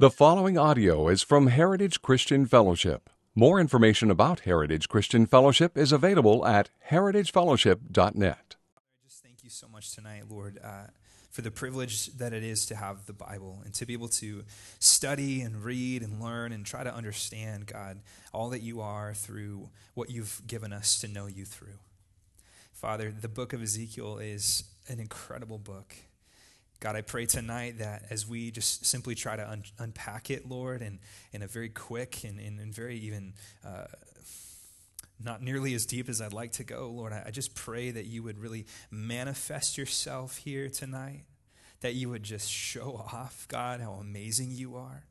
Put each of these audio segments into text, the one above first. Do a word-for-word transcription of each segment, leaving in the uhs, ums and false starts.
The following audio is from Heritage Christian Fellowship. More information about Heritage Christian Fellowship is available at heritage fellowship dot net. I just thank you so much tonight, Lord, uh, for the privilege that it is to have the Bible and to be able to study and read and learn and try to understand, God, all that you are through what you've given us to know you through. Father, the book of Ezekiel is an incredible book. God, I pray tonight that as we just simply try to un- unpack it, Lord, and in a very quick and, and, and very even uh, not nearly as deep as I'd like to go, Lord, I, I just pray that you would really manifest yourself here tonight, that you would just show off, God, how amazing you are.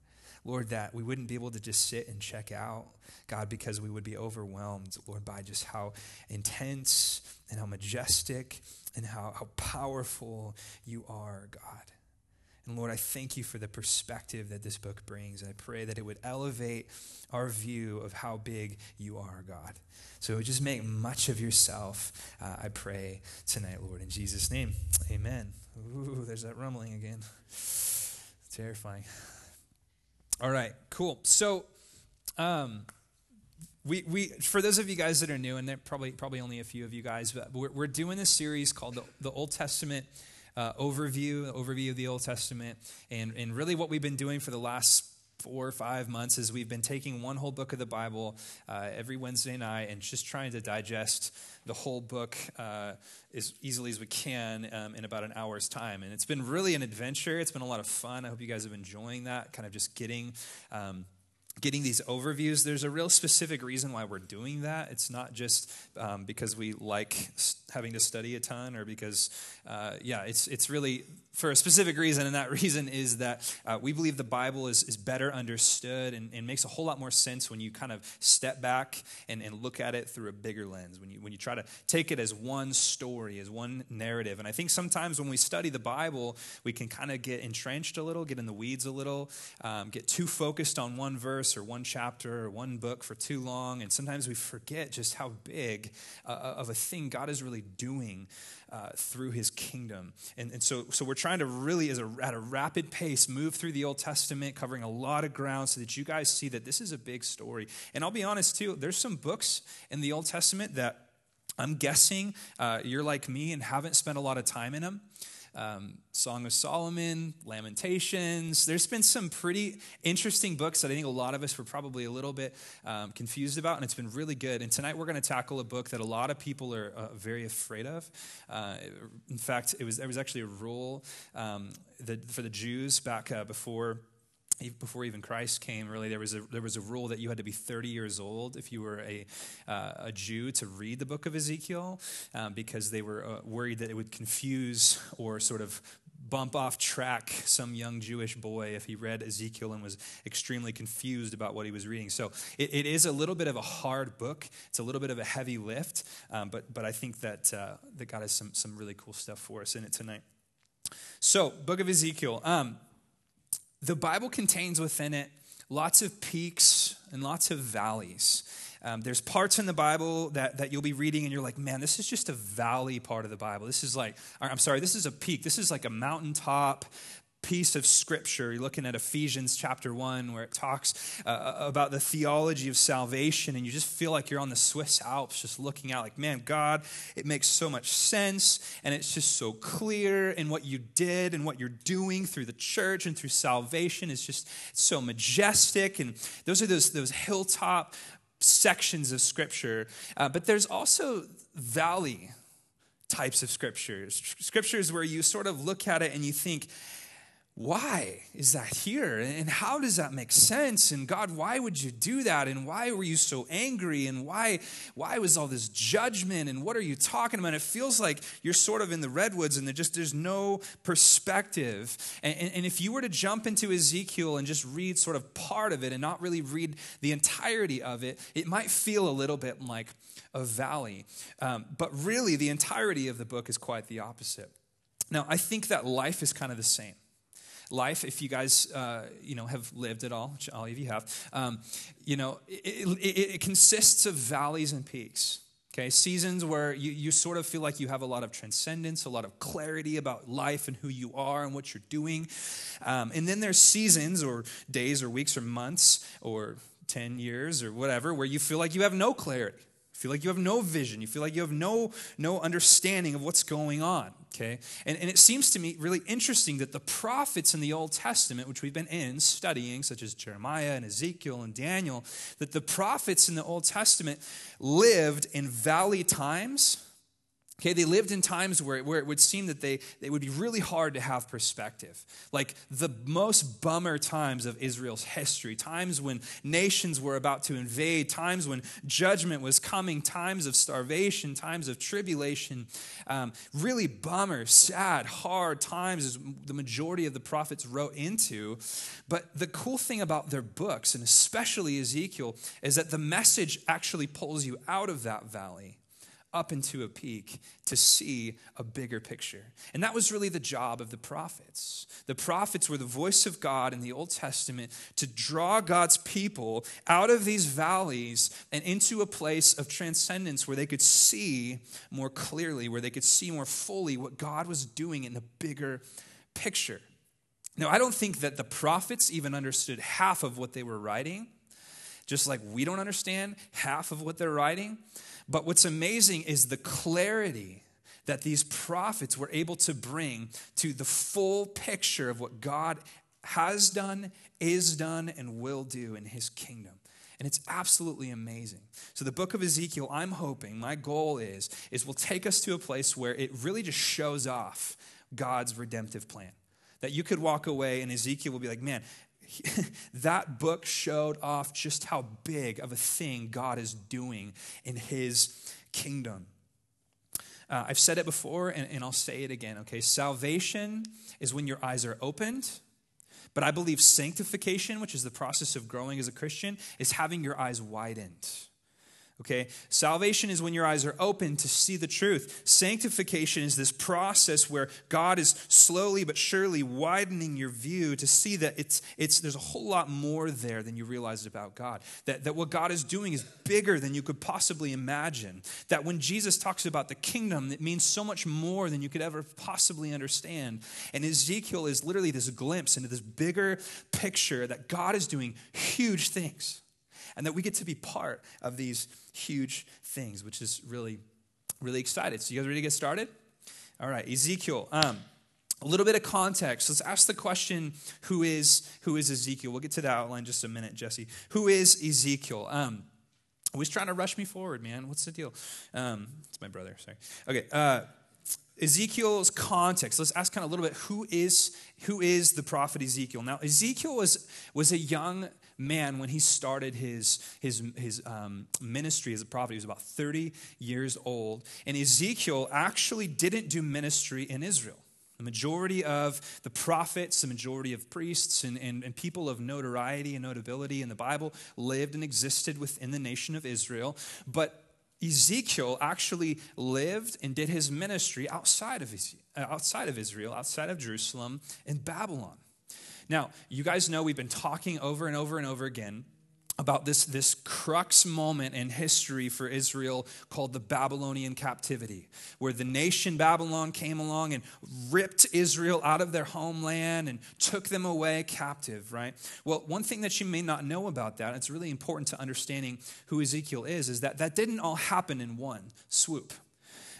Lord, that we wouldn't be able to just sit and check out, God, because we would be overwhelmed, Lord, by just how intense and how majestic and how, how powerful you are, God. And Lord, I thank you for the perspective that this book brings. And I pray that it would elevate our view of how big you are, God. So just make much of yourself, uh, I pray tonight, Lord, in Jesus' name. Amen. Ooh, there's that rumbling again. It's terrifying. All right, cool. So, um, we we for those of you guys that are new, and there probably probably only a few of you guys, but we're, we're doing this series called the, the Old Testament uh, overview, overview of the Old Testament, and and really what we've been doing for the last four or five months is we've been taking one whole book of the Bible uh, every Wednesday night and just trying to digest the whole book uh, as easily as we can um, in about an hour's time. And it's been really an adventure. It's been a lot of fun. I hope you guys have been enjoying that, kind of just getting um, getting these overviews. There's a real specific reason why we're doing that. It's not just um, because we like having to study a ton or because, uh, yeah, it's it's really for a specific reason, and that reason is that uh, we believe the Bible is, is better understood and, and makes a whole lot more sense when you kind of step back and, and look at it through a bigger lens, when you when you try to take it as one story, as one narrative. And I think sometimes when we study the Bible, we can kind of get entrenched a little, get in the weeds a little, um, get too focused on one verse or one chapter or one book for too long, and sometimes we forget just how big uh, of a thing God is really doing uh, through his kingdom. And, and so, so we're trying trying to really, as a, at a rapid pace, move through the Old Testament, covering a lot of ground so that you guys see that this is a big story. And I'll be honest, too, there's some books in the Old Testament that I'm guessing uh, you're like me and haven't spent a lot of time in them. Um, Song of Solomon, Lamentations. There's been some pretty interesting books that I think a lot of us were probably a little bit um, confused about, and it's been really good. And tonight we're going to tackle a book that a lot of people are uh, very afraid of. Uh, in fact, it was there was actually a rule um, that for the Jews back uh, before. Before even Christ came, really, there was a there was a rule that you had to be thirty years old if you were a uh, a Jew to read the book of Ezekiel, um, because they were uh, worried that it would confuse or sort of bump off track some young Jewish boy if he read Ezekiel and was extremely confused about what he was reading. So it, it is a little bit of a hard book. It's a little bit of a heavy lift, um, but but I think that uh, that God has some some really cool stuff for us in it tonight. So, book of Ezekiel. Um, The Bible contains within it lots of peaks and lots of valleys. Um, there's parts in the Bible that, that you'll be reading and you're like, man, this is just a valley part of the Bible. This is like, I'm sorry, this is a peak. This is like a mountaintop piece of scripture. You're looking at Ephesians chapter one where it talks uh, about the theology of salvation, and you just feel like you're on the Swiss Alps just looking out like, man, God, it makes so much sense, and it's just so clear, and what you did and what you're doing through the church and through salvation is just so majestic. And those are those, those hilltop sections of scripture, uh, but there's also valley types of scriptures, scriptures where you sort of look at it and you think, why is that here? And how does that make sense? And God, why would you do that? And why were you so angry? And why why was all this judgment? And what are you talking about? And it feels like you're sort of in the redwoods and there just there's no perspective. And, and, and if you were to jump into Ezekiel and just read sort of part of it and not really read the entirety of it, it might feel a little bit like a valley. Um, but really, the entirety of the book is quite the opposite. Now, I think that life is kind of the same. Life, if you guys, uh, you know, have lived at all, which all of you have, um, you know, it, it, it consists of valleys and peaks. Okay, seasons where you, you sort of feel like you have a lot of transcendence, a lot of clarity about life and who you are and what you're doing. Um, and then there's seasons or days or weeks or months or ten years or whatever where you feel like you have no clarity. You feel like you have no vision. You feel like you have no, no understanding of what's going on. Okay, and, and it seems to me really interesting that the prophets in the Old Testament, which we've been in studying, such as Jeremiah and Ezekiel and Daniel, that the prophets in the Old Testament lived in valley times. Okay, they lived in times where, where it would seem that they, it would be really hard to have perspective. Like the most bummer times of Israel's history, times when nations were about to invade, times when judgment was coming, times of starvation, times of tribulation, um, really bummer, sad, hard times is the majority of the prophets wrote into. But the cool thing about their books, and especially Ezekiel, is that the message actually pulls you out of that valley up into a peak to see a bigger picture. And that was really the job of the prophets. The prophets were the voice of God in the Old Testament to draw God's people out of these valleys and into a place of transcendence where they could see more clearly, where they could see more fully what God was doing in the bigger picture. Now, I don't think that the prophets even understood half of what they were writing, just like we don't understand half of what they're writing. But what's amazing is the clarity that these prophets were able to bring to the full picture of what God has done, is done, and will do in his kingdom. And it's absolutely amazing. So the book of Ezekiel, I'm hoping, my goal is, is will take us to a place where it really just shows off God's redemptive plan. That you could walk away and Ezekiel will be like, man, that book showed off just how big of a thing God is doing in his kingdom. Uh, I've said it before, and, and I'll say it again, okay? Salvation is when your eyes are opened, but I believe sanctification, which is the process of growing as a Christian, is having your eyes widened. Okay, salvation is when your eyes are open to see the truth. Sanctification is this process where God is slowly but surely widening your view to see that it's it's there's a whole lot more there than you realized about God. That, that what God is doing is bigger than you could possibly imagine. That when Jesus talks about the kingdom, it means so much more than you could ever possibly understand. And Ezekiel is literally this glimpse into this bigger picture that God is doing huge things. And that we get to be part of these huge things, which is really, really exciting. So you guys ready to get started? All right, Ezekiel. Um, a little bit of context. Let's ask the question, who is who is Ezekiel? We'll get to the outline in just a minute, Jesse. Who is Ezekiel? Um, always trying to rush me forward, man. What's the deal? Um, it's my brother, sorry. Okay, uh, Ezekiel's context. Let's ask kind of a little bit, who is who is the prophet Ezekiel? Now, Ezekiel was, was a young man when he started his his his um, ministry as a prophet. He was about thirty years old. And Ezekiel actually didn't do ministry in Israel. The majority of the prophets, the majority of priests, and, and, and people of notoriety and notability in the Bible lived and existed within the nation of Israel. But Ezekiel actually lived and did his ministry outside of outside of Israel, outside of Jerusalem, in Babylon. Now, you guys know we've been talking over and over and over again about this, this crux moment in history for Israel called the Babylonian captivity, where the nation Babylon came along and ripped Israel out of their homeland and took them away captive, right? Well, one thing that you may not know about that, and it's really important to understanding who Ezekiel is, is that that didn't all happen in one swoop.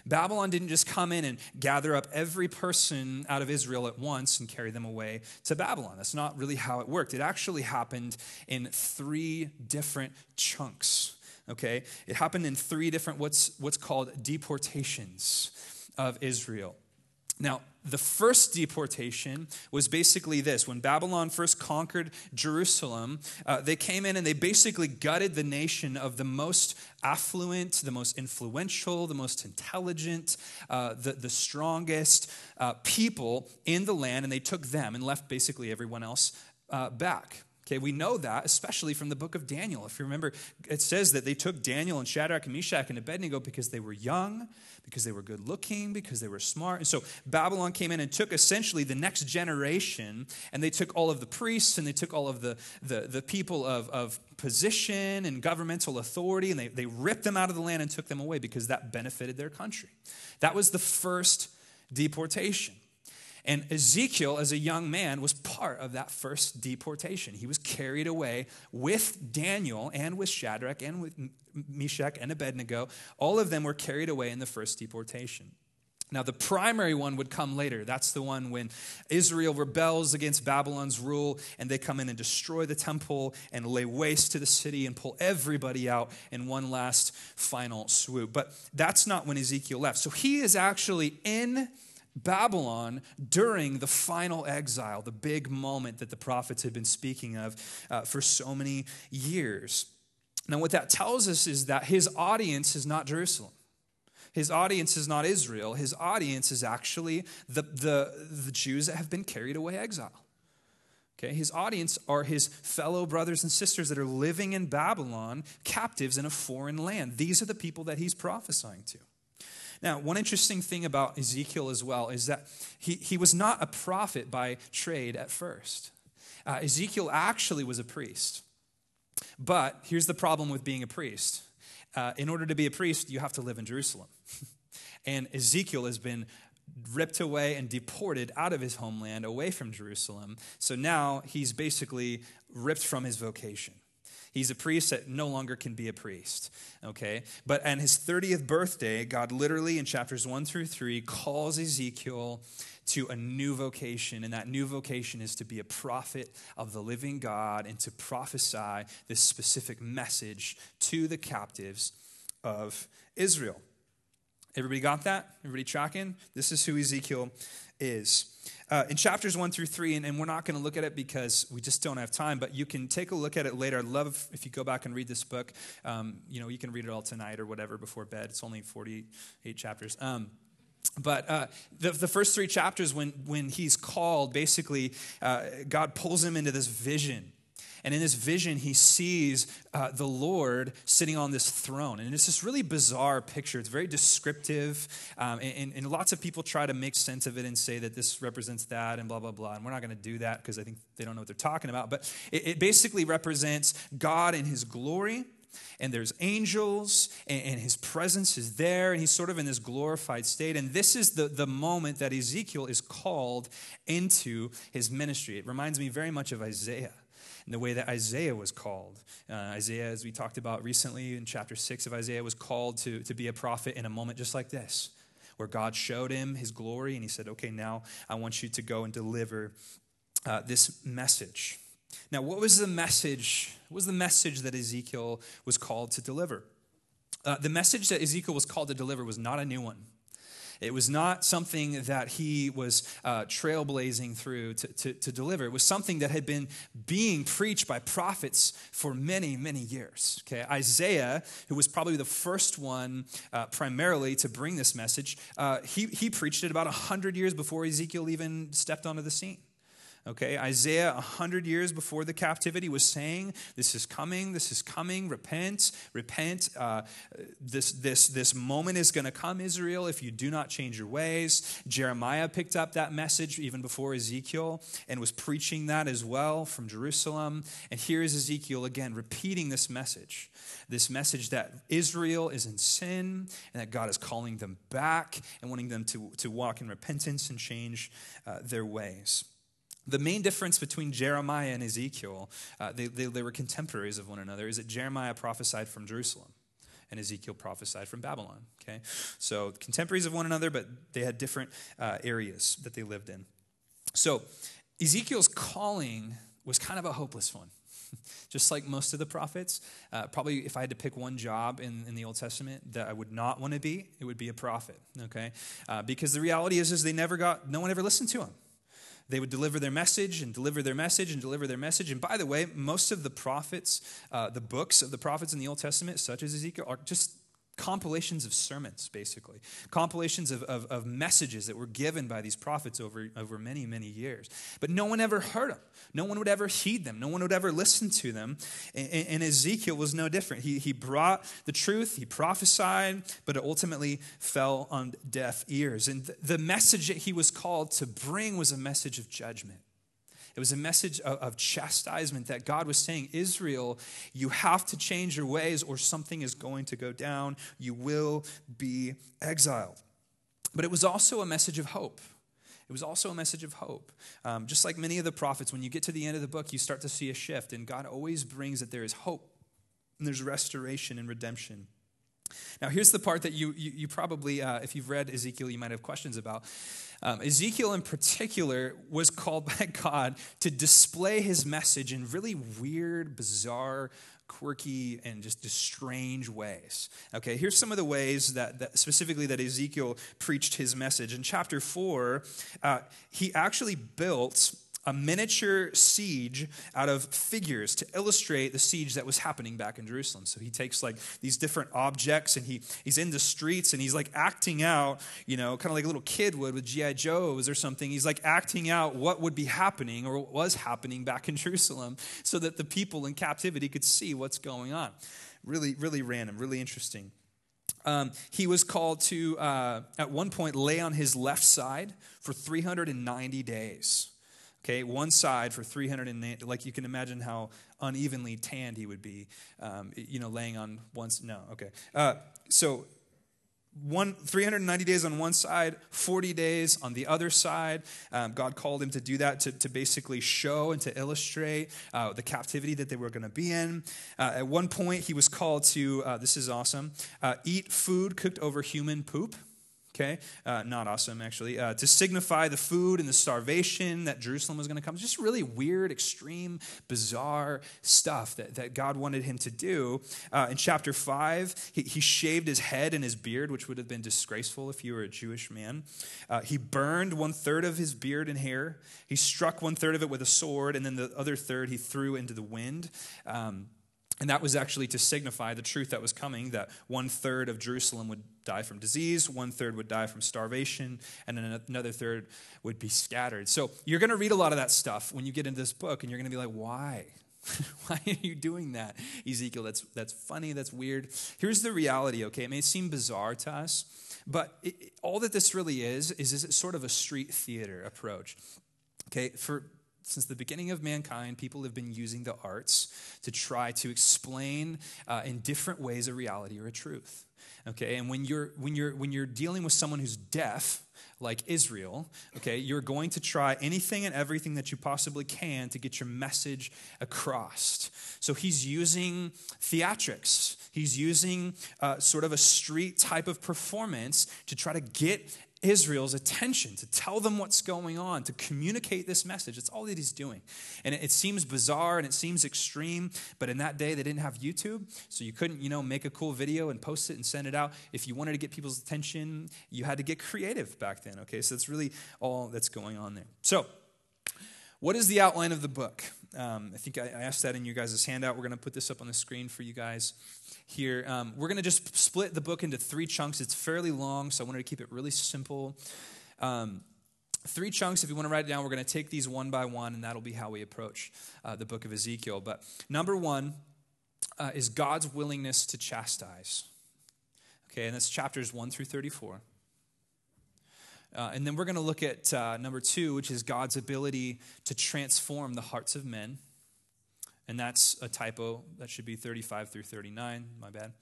Babylon didn't just come in and gather up every person out of Israel at once and carry them away to Babylon. That's not really how it worked. It actually happened in three different chunks, okay? It happened in three different what's what's called deportations of Israel. Now, the first deportation was basically this. When Babylon first conquered Jerusalem, uh, they came in and they basically gutted the nation of the most affluent, the most influential, the most intelligent, uh, the, the strongest uh, people in the land, and they took them and left basically everyone else uh, back. Okay, we know that, especially from the book of Daniel. If you remember, it says that they took Daniel and Shadrach and Meshach and Abednego because they were young, because they were good looking, because they were smart. And so Babylon came in and took essentially the next generation, and they took all of the priests, and they took all of the, the, the people of, of position and governmental authority, and they, they ripped them out of the land and took them away because that benefited their country. That was the first deportation. And Ezekiel, as a young man, was part of that first deportation. He was carried away with Daniel and with Shadrach and with Meshach and Abednego. All of them were carried away in the first deportation. Now, the primary one would come later. That's the one when Israel rebels against Babylon's rule, and they come in and destroy the temple and lay waste to the city and pull everybody out in one last final swoop. But that's not when Ezekiel left. So he is actually in Babylon during the final exile, the big moment that the prophets had been speaking of uh, for so many years. Now, what that tells us is that his audience is not Jerusalem. His audience is not Israel. His audience is actually the, the, the Jews that have been carried away exile. Okay, his audience are his fellow brothers and sisters that are living in Babylon, captives in a foreign land. These are the people that he's prophesying to. Now, one interesting thing about Ezekiel as well is that he, he was not a prophet by trade at first. Uh, Ezekiel actually was a priest. But here's the problem with being a priest. Uh, in order to be a priest, you have to live in Jerusalem. And Ezekiel has been ripped away and deported out of his homeland, away from Jerusalem. So now he's basically ripped from his vocation. He's a priest that no longer can be a priest, okay? But on his thirtieth birthday, God literally in chapters one through three calls Ezekiel to a new vocation, and that new vocation is to be a prophet of the living God and to prophesy this specific message to the captives of Israel. Everybody got that? Everybody tracking? This is who Ezekiel is. Uh, in chapters one through three, and, and we're not going to look at it because we just don't have time, but you can take a look at it later. I'd love if you go back and read this book. Um, you know, you can read it all tonight or whatever before bed. It's only forty-eight chapters. Um, but uh, the, the first three chapters, when, when he's called, basically uh, God pulls him into this vision. And in this vision, he sees uh, the Lord sitting on this throne. And it's this really bizarre picture. It's very descriptive. Um, and, and lots of people try to make sense of it and say that this represents that and blah, blah, blah. And we're not going to do that because I think they don't know what they're talking about. But it, it basically represents God in his glory. And there's angels, and his presence is there, and he's sort of in this glorified state. And this is the, the moment that Ezekiel is called into his ministry. It reminds me very much of Isaiah and the way that Isaiah was called. Uh, Isaiah, as we talked about recently in chapter six of Isaiah, was called to, to be a prophet in a moment just like this, where God showed him his glory, and he said, okay, now I want you to go and deliver uh, this message. Now, what was the message? What was the message that Ezekiel was called to deliver? Uh, the message that Ezekiel was called to deliver was not a new one. It was not something that he was uh, trailblazing through to, to, to deliver. It was something that had been being preached by prophets for many, many years. Okay, Isaiah, who was probably the first one uh, primarily to bring this message, uh, he, he preached it about one hundred years before Ezekiel even stepped onto the scene. Okay, Isaiah, one hundred years before the captivity, was saying, this is coming, this is coming, repent, repent. Uh, this, this, this moment is going to come, Israel, if you do not change your ways. Jeremiah picked up that message even before Ezekiel and was preaching that as well from Jerusalem. And here is Ezekiel again repeating this message, this message that Israel is in sin and that God is calling them back and wanting them to, to walk in repentance and change uh, their ways. The main difference between Jeremiah and Ezekiel, uh, they, they, they were contemporaries of one another, is that Jeremiah prophesied from Jerusalem and Ezekiel prophesied from Babylon. Okay, so contemporaries of one another, but they had different uh, areas that they lived in. So Ezekiel's calling was kind of a hopeless one. Just like most of the prophets, uh, probably if I had to pick one job in, in the Old Testament that I would not want to be, it would be a prophet. Okay, uh, because the reality is, is they never got, no one ever listened to him. They would deliver their message and deliver their message and deliver their message. And by the way, most of the prophets, uh, the books of the prophets in the Old Testament, such as Ezekiel, are just compilations of sermons, basically. Compilations of, of, of messages that were given by these prophets over, over many, many years. But no one ever heard them. No one would ever heed them. No one would ever listen to them. And, and Ezekiel was no different. He, he brought the truth. He prophesied, but it ultimately fell on deaf ears. And th- the message that he was called to bring was a message of judgment. It was a message of, of chastisement that God was saying, Israel, you have to change your ways or something is going to go down. You will be exiled. But it was also a message of hope. It was also a message of hope. Um, just like many of the prophets, when you get to the end of the book, you start to see a shift. And God always brings that there is hope and there's restoration and redemption. Now, here's the part that you you, you probably, uh, if you've read Ezekiel, you might have questions about. Um, Ezekiel, in particular, was called by God to display his message in really weird, bizarre, quirky, and just, just strange ways. Okay, here's some of the ways that, that specifically that Ezekiel preached his message. In chapter four, uh, he actually built a miniature siege out of figures to illustrate the siege that was happening back in Jerusalem. So he takes like these different objects and he he's in the streets and he's like acting out, you know, kind of like a little kid would with G I Joes or something. He's like acting out what would be happening or what was happening back in Jerusalem so that the people in captivity could see what's going on. Really, really random, really interesting. Um, he was called to, uh, at one point, lay on his left side for three hundred ninety days. Okay, one side for three hundred, like you can imagine how unevenly tanned he would be, um, you know, laying on one, no, okay. Uh, so one three hundred ninety days on one side, forty days on the other side. Um, God called him to do that to, to basically show and to illustrate uh, the captivity that they were going to be in. Uh, at one point, he was called to, uh, this is awesome, uh, eat food cooked over human poop. Okay, uh, not awesome, actually, uh, to signify the food and the starvation that Jerusalem was going to come. Just really weird, extreme, bizarre stuff that, that God wanted him to do. Uh, in chapter five, he, he shaved his head and his beard, which would have been disgraceful if you were a Jewish man. Uh, he burned one-third of his beard and hair. He struck one-third of it with a sword, and then the other third he threw into the wind. Um, and that was actually to signify the truth that was coming, that one-third of Jerusalem would die from disease, one third would die from starvation, and then another third would be scattered. So you're going to read a lot of that stuff when you get into this book, and you're going to be like, why? Why are you doing that, Ezekiel? That's that's funny, that's weird. Here's the reality, okay? It may seem bizarre to us, but it, it, all that this really is, is, is it's sort of a street theater approach, okay? For Since the beginning of mankind, people have been using the arts to try to explain uh, in different ways a reality or a truth. Okay, and when you're when you're when you're dealing with someone who's deaf, like Israel, okay, you're going to try anything and everything that you possibly can to get your message across. So he's using theatrics. He's using uh, sort of a street type of performance to try to get Israel's attention, to tell them what's going on, to communicate this message. That's all that he's doing. And it, it seems bizarre and it seems extreme, but in that day they didn't have YouTube, so you couldn't, you know, make a cool video and post it and send it out. If you wanted to get people's attention, you had to get creative back then, okay? So that's really all that's going on there. So what is the outline of the book? Um, I think I, I asked that in your guys' handout. We're going to put this up on the screen for you guys here. Um, we're going to just split the book into three chunks. It's fairly long, so I wanted to keep it really simple. Um, three chunks, if you want to write it down, we're going to take these one by one, and that'll be how we approach uh, the book of Ezekiel. But number one uh, is God's willingness to chastise. Okay, and that's chapters one through thirty-four. Uh, and then we're going to look at uh, number two, which is God's ability to transform the hearts of men. And that's a typo. That should be thirty-five through thirty-nine. My bad.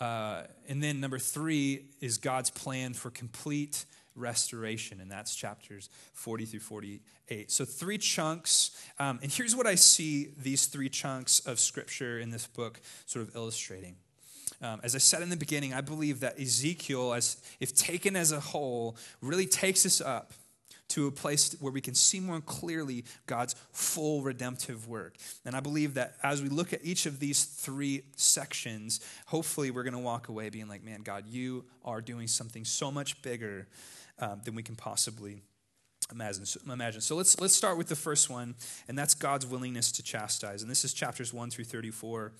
Uh, and then number three is God's plan for complete restoration. And that's chapters forty through forty-eight. So three chunks. Um, and here's what I see these three chunks of Scripture in this book sort of illustrating. Um, as I said in the beginning, I believe that Ezekiel, as if taken as a whole, really takes us up to a place where we can see more clearly God's full redemptive work. And I believe that as we look at each of these three sections, hopefully we're going to walk away being like, man, God, you are doing something so much bigger um, than we can possibly Imagine, imagine. So let's let's start with the first one, and that's God's willingness to chastise. And this is chapters one through thirty-four,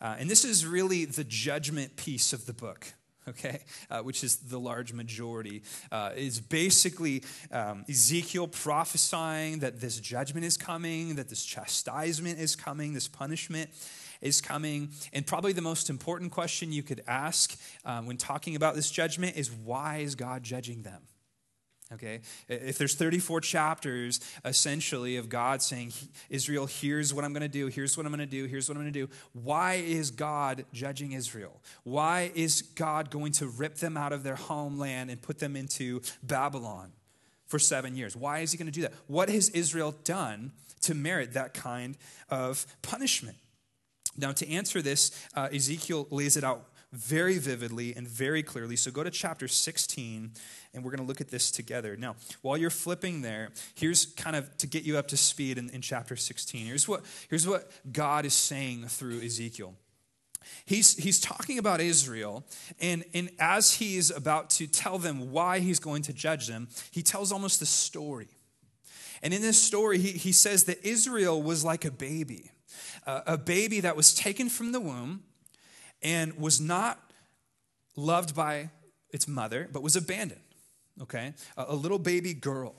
uh, and this is really the judgment piece of the book. Okay, uh, which is the large majority. Uh, it's basically um, Ezekiel prophesying that this judgment is coming, that this chastisement is coming, this punishment is coming. And probably the most important question you could ask um, when talking about this judgment is, why is God judging them? Okay, if there's thirty-four chapters, essentially, of God saying, Israel, here's what I'm going to do, here's what I'm going to do, here's what I'm going to do. Why is God judging Israel? Why is God going to rip them out of their homeland and put them into Babylon for seven years? Why is he going to do that? What has Israel done to merit that kind of punishment? Now, to answer this, uh, Ezekiel lays it out very vividly and very clearly. So go to chapter sixteen, and we're going to look at this together. Now, while you're flipping there, here's kind of to get you up to speed in, in chapter sixteen. Here's what, here's what God is saying through Ezekiel. He's, he's talking about Israel, and, and as he's about to tell them why he's going to judge them, he tells almost the story. And in this story, he, he says that Israel was like a baby, uh, a baby that was taken from the womb, and was not loved by its mother, but was abandoned, okay? A, a little baby girl.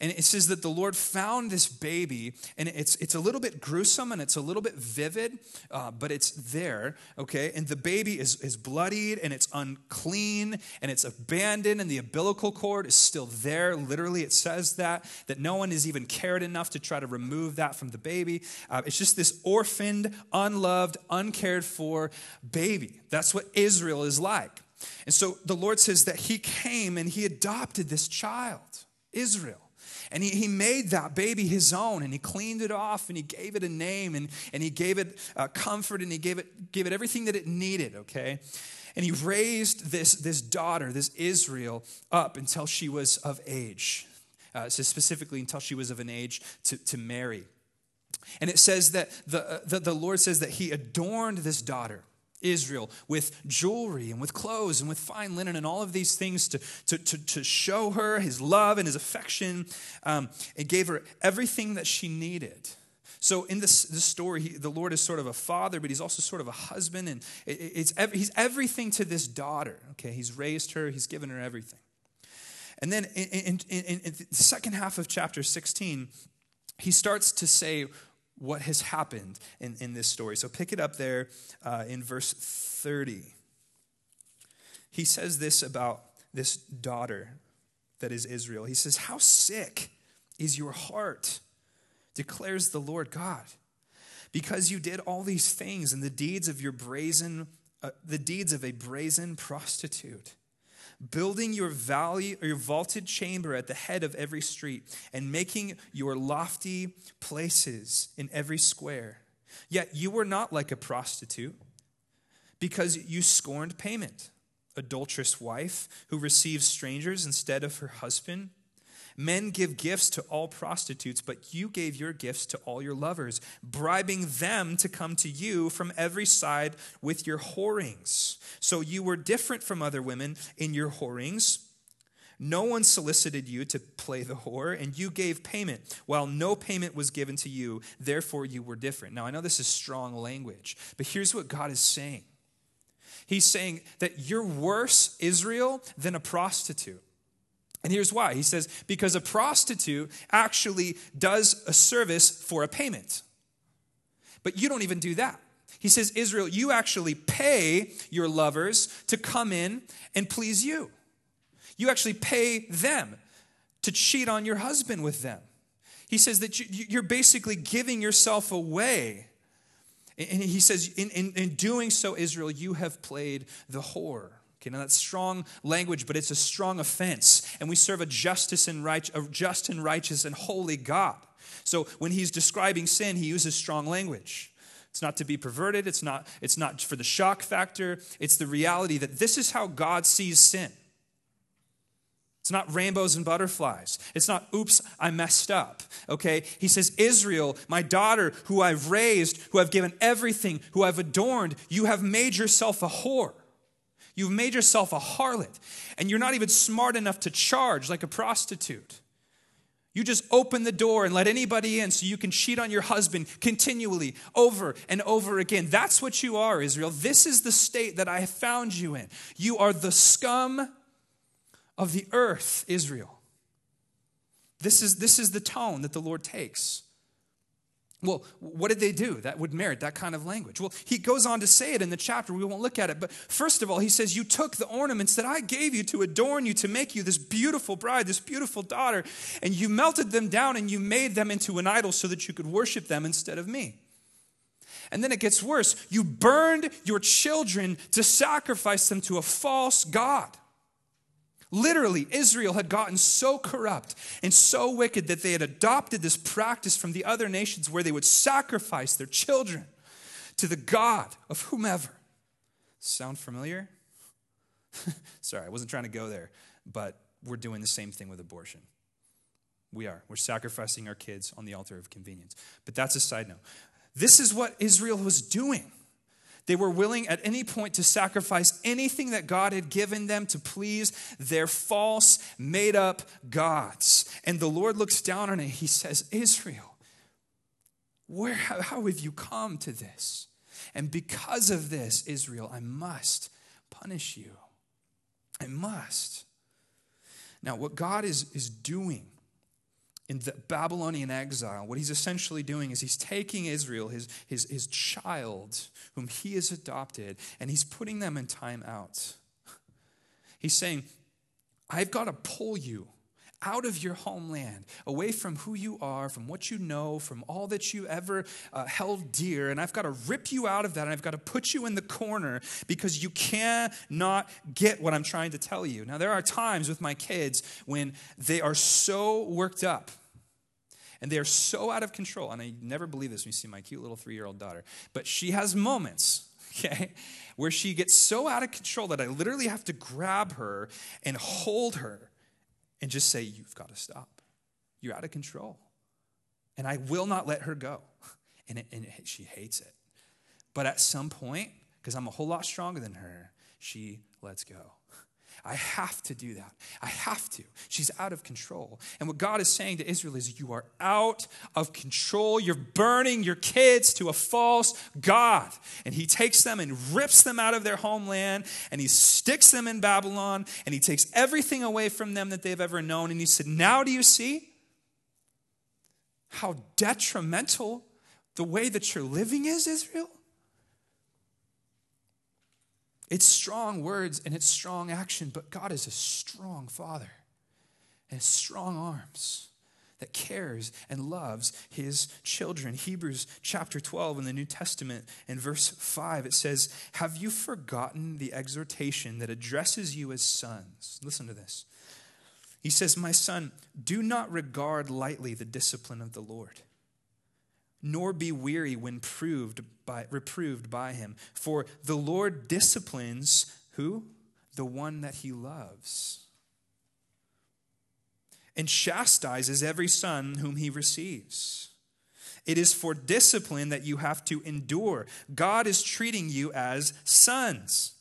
And it says that the Lord found this baby, and it's it's a little bit gruesome, and it's a little bit vivid, uh, but it's there, okay? And the baby is, is bloodied, and it's unclean, and it's abandoned, and the umbilical cord is still there. Literally, it says that, that no one has even cared enough to try to remove that from the baby. Uh, it's just this orphaned, unloved, uncared for baby. That's what Israel is like. And so the Lord says that he came, and he adopted this child, Israel. And he, he made that baby his own, and he cleaned it off, and he gave it a name, and, and he gave it uh, comfort, and he gave it gave it everything that it needed, okay? And he raised this, this daughter, this Israel, up until she was of age. Uh, so specifically until she was of an age to, to marry. And it says that the, uh, the, the Lord says that he adorned this daughter, Israel, with jewelry and with clothes and with fine linen and all of these things to, to, to, to show her his love and his affection. Um, it gave her everything that she needed. So in this, this story, he, the Lord is sort of a father, but he's also sort of a husband. And it, it's ev- he's everything to this daughter. Okay, he's raised her. He's given her everything. And then in, in, in, in the second half of chapter sixteen, he starts to say what has happened in, in this story. So pick it up there uh, in verse thirty. He says this about this daughter that is Israel. He says, "How sick is your heart, declares the Lord God, because you did all these things and the deeds of your brazen, uh, the deeds of a brazen prostitute, building your valley or your vaulted chamber at the head of every street, and making your lofty places in every square. Yet you were not like a prostitute, because you scorned payment. Adulterous wife who receives strangers instead of her husband. Men give gifts to all prostitutes, but you gave your gifts to all your lovers, bribing them to come to you from every side with your whorings. So you were different from other women in your whorings. No one solicited you to play the whore, and you gave payment, while no payment was given to you. Therefore you were different." Now, I know this is strong language, but here's what God is saying. He's saying that you're worse, Israel, than a prostitute. And here's why. He says, because a prostitute actually does a service for a payment. But you don't even do that. He says, Israel, you actually pay your lovers to come in and please you. You actually pay them to cheat on your husband with them. He says that you're basically giving yourself away. And he says, in, in, in doing so, Israel, you have played the whore. Okay, now that's strong language, but it's a strong offense, and we serve a justice and right, a just and righteous and holy God. So when he's describing sin, he uses strong language. It's not to be perverted. It's not. It's not for the shock factor. It's the reality that this is how God sees sin. It's not rainbows and butterflies. It's not, oops, I messed up. Okay, he says, Israel, my daughter, who I've raised, who I've given everything, who I've adorned, you have made yourself a whore. You've made yourself a harlot, and you're not even smart enough to charge like a prostitute. You just open the door and let anybody in so you can cheat on your husband continually over and over again. That's what you are, Israel. This is the state that I have found you in. You are the scum of the earth, Israel. This is, this is the tone that the Lord takes. Well, what did they do that would merit that kind of language? Well, he goes on to say it in the chapter. We won't look at it. But first of all, he says, you took the ornaments that I gave you to adorn you, to make you this beautiful bride, this beautiful daughter, and you melted them down and you made them into an idol so that you could worship them instead of me. And then it gets worse. You burned your children to sacrifice them to a false god. Literally, Israel had gotten so corrupt and so wicked that they had adopted this practice from the other nations where they would sacrifice their children to the god of whomever. Sound familiar? Sorry, I wasn't trying to go there, but we're doing the same thing with abortion. We are. We're sacrificing our kids on the altar of convenience. But that's a side note. This is what Israel was doing. They were willing at any point to sacrifice anything that God had given them to please their false, made-up gods. And the Lord looks down on it. He says, Israel, where, how have you come to this? And because of this, Israel, I must punish you. I must. Now, what God is, is doing in the Babylonian exile, what he's essentially doing is he's taking Israel, his, his, his child, whom he has adopted, and he's putting them in time out. He's saying, I've got to pull you out of your homeland, away from who you are, from what you know, from all that you ever uh, held dear, and I've got to rip you out of that, and I've got to put you in the corner because you cannot get what I'm trying to tell you. Now, there are times with my kids when they are so worked up, and they are so out of control. And I never believe this when you see my cute little three-year-old daughter. But she has moments, okay, where she gets so out of control that I literally have to grab her and hold her and just say, you've got to stop. You're out of control. And I will not let her go. And, it, and it, she hates it. But at some point, because I'm a whole lot stronger than her, she lets go. I have to do that. I have to. She's out of control. And what God is saying to Israel is, you are out of control. You're burning your kids to a false god. And he takes them and rips them out of their homeland, and he sticks them in Babylon, and he takes everything away from them that they've ever known. And he said, now do you see how detrimental the way that you're living is, Israel? It's strong words and it's strong action, but God is a strong father and strong arms that cares and loves his children. Hebrews chapter twelve in the New Testament and verse five, it says, have you forgotten the exhortation that addresses you as sons? Listen to this. He says, my son, do not regard lightly the discipline of the Lord, nor be weary when proved by, reproved by him. For the Lord disciplines, who? The one that he loves. And chastises every son whom he receives. It is for discipline that you have to endure. God is treating you as sons.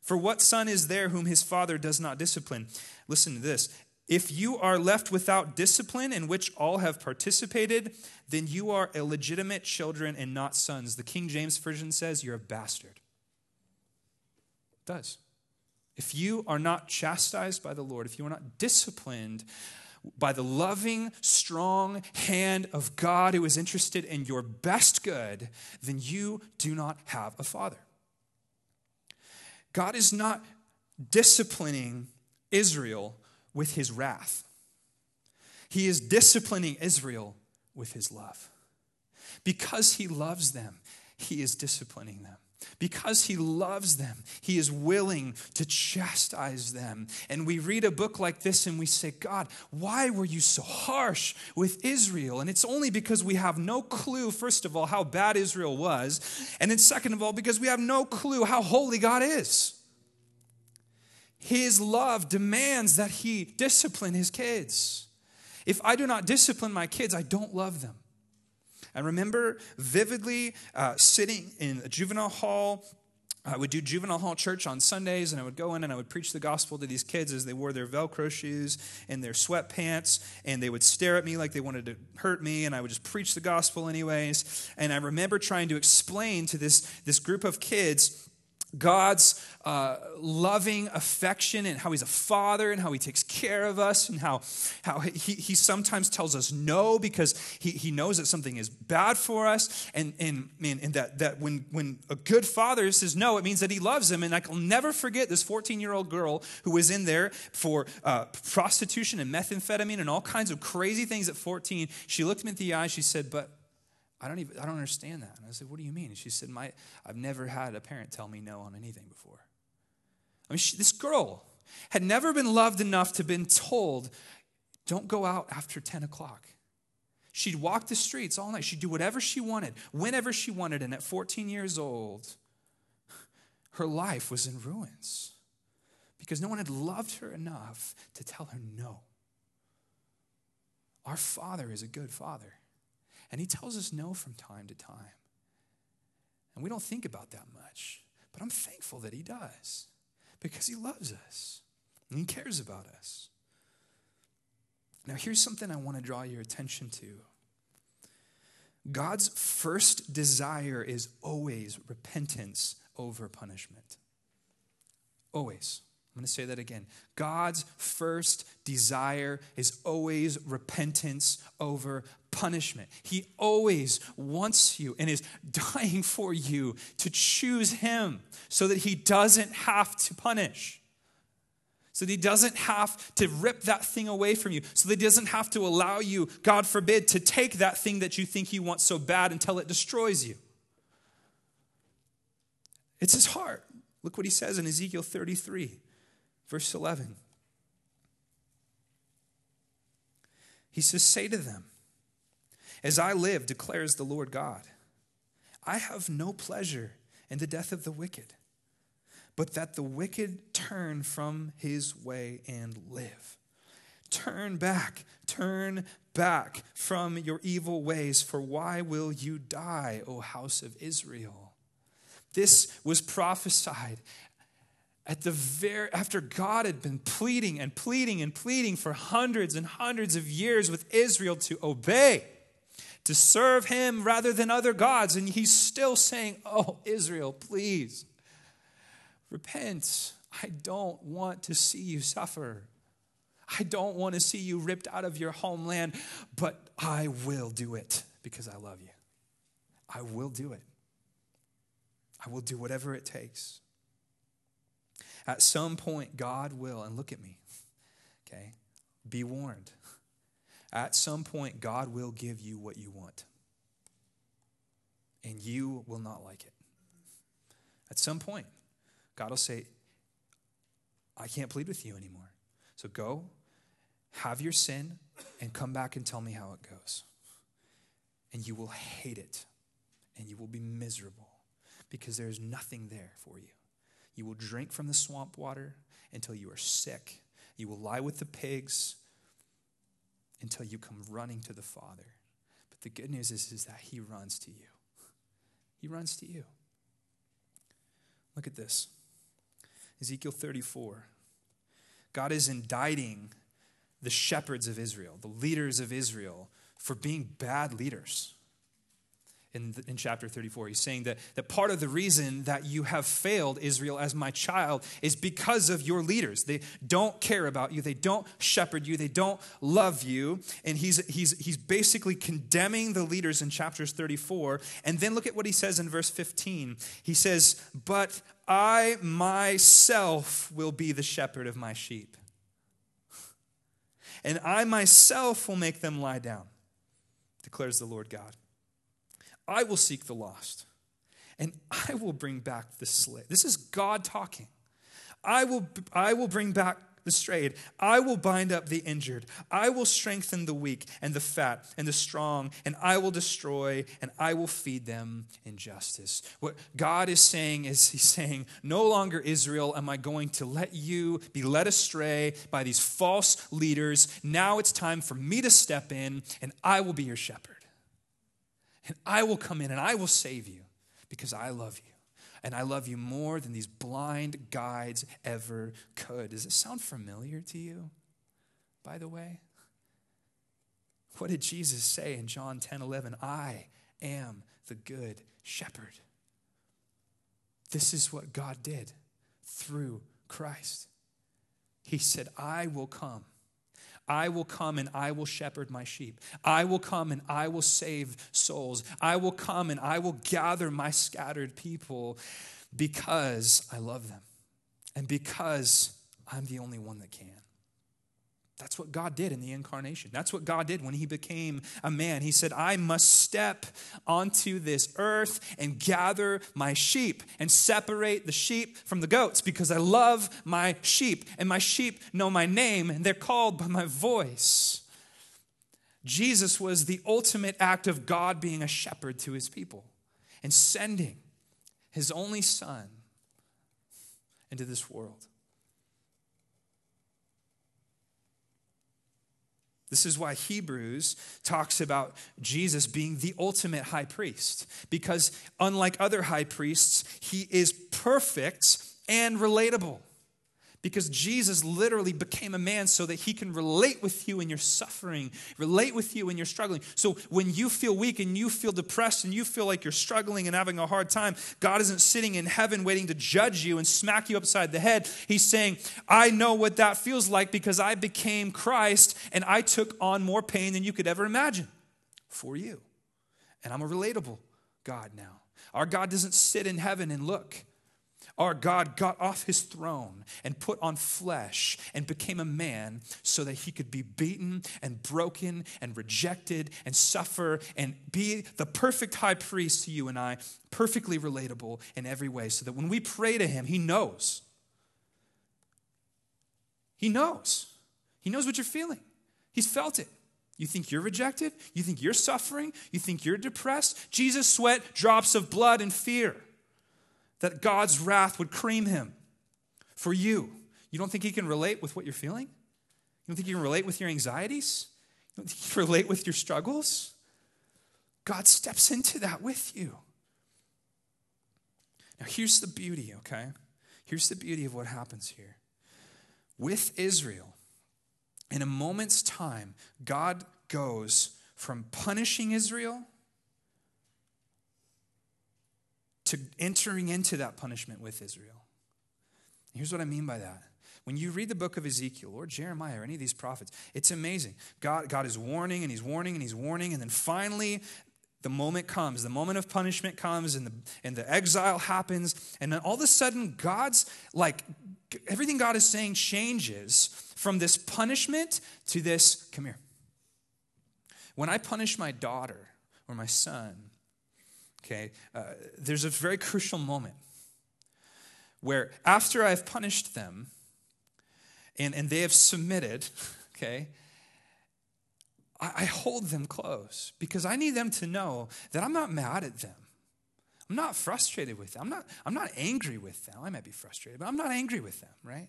For what son is there whom his father does not discipline? Listen to this. If you are left without discipline in which all have participated, then you are illegitimate children and not sons. The King James Version says you're a bastard. It does. If you are not chastised by the Lord, if you are not disciplined by the loving, strong hand of God who is interested in your best good, then you do not have a father. God is not disciplining Israel with his wrath. He is disciplining Israel with his love. Because he loves them, he is disciplining them. Because he loves them, he is willing to chastise them. And we read a book like this and we say, God, why were you so harsh with Israel? And it's only because we have no clue, first of all, how bad Israel was. And then second of all, because we have no clue how holy God is. His love demands that he discipline his kids. If I do not discipline my kids, I don't love them. I remember vividly uh, sitting in a juvenile hall I would do juvenile hall church on Sundays, and I would go in and I would preach the gospel to these kids as they wore their Velcro shoes and their sweatpants, and they would stare at me like they wanted to hurt me, and I would just preach the gospel anyways. And I remember trying to explain to this, this group of kids God's uh, loving affection and how he's a father and how he takes care of us and how how he, he sometimes tells us no because he, he knows that something is bad for us. And and, and that, that when, when a good father says no, it means that he loves him. And I'll never forget this fourteen-year-old girl who was in there for uh, prostitution and methamphetamine and all kinds of crazy things at fourteen. She looked me in the eye. She said, but I don't even, I don't understand that. And I said, what do you mean? And she said, My, I've never had a parent tell me no on anything before. I mean, she, this girl had never been loved enough to been told, don't go out after ten o'clock. She'd walk the streets all night. She'd do whatever she wanted, whenever she wanted. And at fourteen years old, her life was in ruins because no one had loved her enough to tell her no. Our Father is a good Father. And he tells us no from time to time. And we don't think about that much. But I'm thankful that he does. Because he loves us. And he cares about us. Now here's something I want to draw your attention to. God's first desire is always repentance over punishment. Always. I'm going to say that again. God's first desire is always repentance over punishment. He always wants you and is dying for you to choose him so that he doesn't have to punish, so that he doesn't have to rip that thing away from you, so that he doesn't have to allow you, God forbid, to take that thing that you think he wants so bad until it destroys you. It's his heart. Look what he says in Ezekiel thirty-three. Verse eleven, he says, say to them, as I live, declares the Lord God, I have no pleasure in the death of the wicked, but that the wicked turn from his way and live. Turn back, turn back from your evil ways, for why will you die, O house of Israel? This was prophesied At the very, after God had been pleading and pleading and pleading for hundreds and hundreds of years with Israel to obey, to serve him rather than other gods. And he's still saying, oh, Israel, please, repent. I don't want to see you suffer. I don't want to see you ripped out of your homeland, but I will do it because I love you. I will do it. I will do whatever it takes. At some point, God will, and look at me, okay, be warned. At some point, God will give you what you want, and you will not like it. At some point, God will say, I can't plead with you anymore. So go, have your sin, and come back and tell me how it goes. And you will hate it, and you will be miserable, because there is nothing there for you. You will drink from the swamp water until you are sick. You will lie with the pigs until you come running to the Father. But the good news is, is that he runs to you. He runs to you. Look at this. Ezekiel thirty-four. God is indicting the shepherds of Israel, the leaders of Israel, for being bad leaders. In, in chapter thirty-four, he's saying that, that part of the reason that you have failed, Israel, as my child, is because of your leaders. They don't care about you. They don't shepherd you. They don't love you. And he's he's he's basically condemning the leaders in chapters thirty-four. And then look at what he says in verse fifteen. He says, but I myself will be the shepherd of my sheep. And I myself will make them lie down, declares the Lord God. I will seek the lost, and I will bring back the slave. This is God talking. I will, I will bring back the strayed. I will bind up the injured. I will strengthen the weak and the fat and the strong, and I will destroy, and I will feed them in justice. What God is saying is he's saying, no longer, Israel, am I going to let you be led astray by these false leaders. Now it's time for me to step in, and I will be your shepherd. And I will come in and I will save you because I love you. and I love you more than these blind guides ever could. Does this sound familiar to you, by the way? What did Jesus say in John ten eleven? I am the good shepherd. This is what God did through Christ. He said, I will come. I will come and I will shepherd my sheep. I will come and I will save souls. I will come and I will gather my scattered people because I love them and because I'm the only one that can. That's what God did in the incarnation. That's what God did when he became a man. He said, I must step onto this earth and gather my sheep and separate the sheep from the goats because I love my sheep and my sheep know my name and they're called by my voice. Jesus was the ultimate act of God being a shepherd to his people and sending his only son into this world. This is why Hebrews talks about Jesus being the ultimate high priest, because unlike other high priests, he is perfect and relatable, because Jesus literally became a man so that he can relate with you in your suffering, relate with you in your struggling. So when you feel weak and you feel depressed and you feel like you're struggling and having a hard time, God isn't sitting in heaven waiting to judge you and smack you upside the head. He's saying, I know what that feels like because I became Christ and I took on more pain than you could ever imagine for you. And I'm a relatable God now. Our God doesn't sit in heaven and look. Our God got off his throne and put on flesh and became a man so that he could be beaten and broken and rejected and suffer and be the perfect high priest to you and I, perfectly relatable in every way, so that when we pray to him, he knows. He knows. He knows what you're feeling. He's felt it. You think you're rejected? You think you're suffering? You think you're depressed? Jesus sweat drops of blood and fear, that God's wrath would cream him for you. You don't think he can relate with what you're feeling? You don't think he can relate with your anxieties? You don't think he can relate with your struggles? God steps into that with you. Now here's the beauty, okay? Here's the beauty of what happens here. With Israel, in a moment's time, God goes from punishing Israel to entering into that punishment with Israel. Here's what I mean by that. When you read the book of Ezekiel or Jeremiah or any of these prophets, it's amazing. God, God is warning and he's warning and he's warning. And then finally, the moment comes. The moment of punishment comes and the, and the exile happens. And then all of a sudden, God's, like, everything God is saying changes from this punishment to this, come here. When I punish my daughter or my son, okay, uh, there's a very crucial moment where after I've punished them and, and they have submitted, okay, I, I hold them close because I need them to know that I'm not mad at them. I'm not frustrated with them. I'm not, I'm not angry with them. I might be frustrated, but I'm not angry with them, right?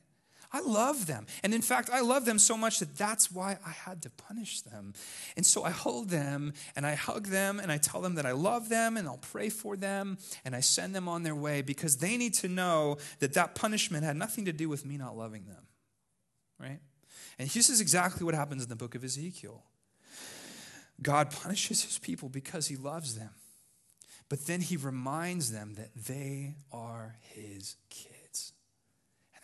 I love them. And in fact, I love them so much that that's why I had to punish them. And so I hold them and I hug them and I tell them that I love them and I'll pray for them and I send them on their way because they need to know that that punishment had nothing to do with me not loving them, right? And this is exactly what happens in the book of Ezekiel. God punishes his people because he loves them, but then he reminds them that they are his kids.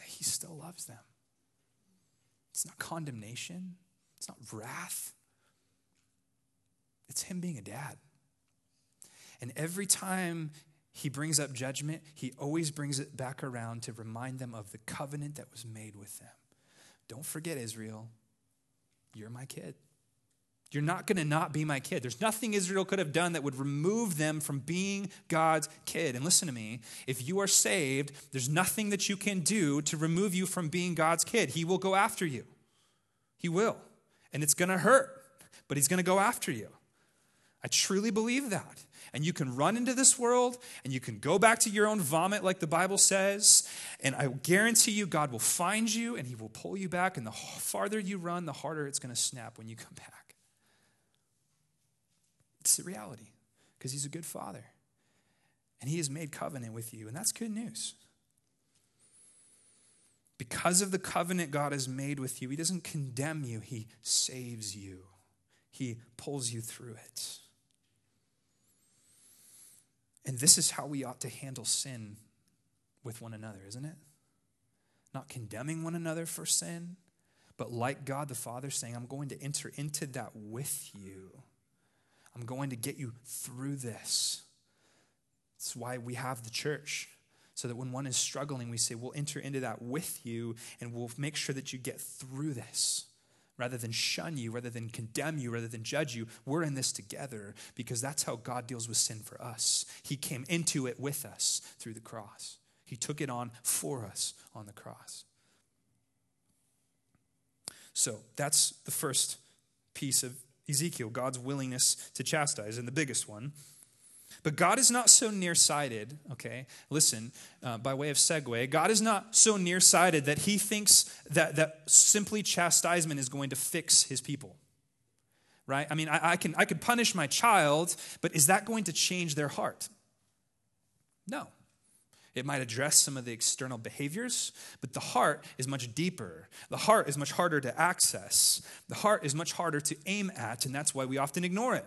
He still loves them. It's not condemnation. It's not wrath. It's him being a dad. And every time he brings up judgment, he always brings it back around to remind them of the covenant that was made with them. Don't forget, Israel, you're my kid. You're not going to not be my kid. There's nothing Israel could have done that would remove them from being God's kid. And listen to me, if you are saved, there's nothing that you can do to remove you from being God's kid. He will go after you. He will. And it's going to hurt, but he's going to go after you. I truly believe that. And you can run into this world and you can go back to your own vomit like the Bible says. And I guarantee you God will find you and he will pull you back. And the farther you run, the harder it's going to snap when you come back. It's the reality because he's a good father and he has made covenant with you. And that's good news. Because of the covenant God has made with you, he doesn't condemn you. He saves you. He pulls you through it. And this is how we ought to handle sin with one another, isn't it? Not condemning one another for sin, but like God the Father saying, I'm going to enter into that with you. I'm going to get you through this. That's why we have the church. So that when one is struggling, we say, we'll enter into that with you and we'll make sure that you get through this. Rather than shun you, rather than condemn you, rather than judge you, we're in this together because that's how God deals with sin for us. He came into it with us through the cross. He took it on for us on the cross. So that's the first piece of Ezekiel, God's willingness to chastise, and the biggest one. But God is not so nearsighted, okay? Listen, uh, by way of segue, God is not so nearsighted that he thinks that, that simply chastisement is going to fix his people, right? I mean, I, I can I could punish my child, but is that going to change their heart? No. It might address some of the external behaviors, but the heart is much deeper. The heart is much harder to access. The heart is much harder to aim at, and that's why we often ignore it.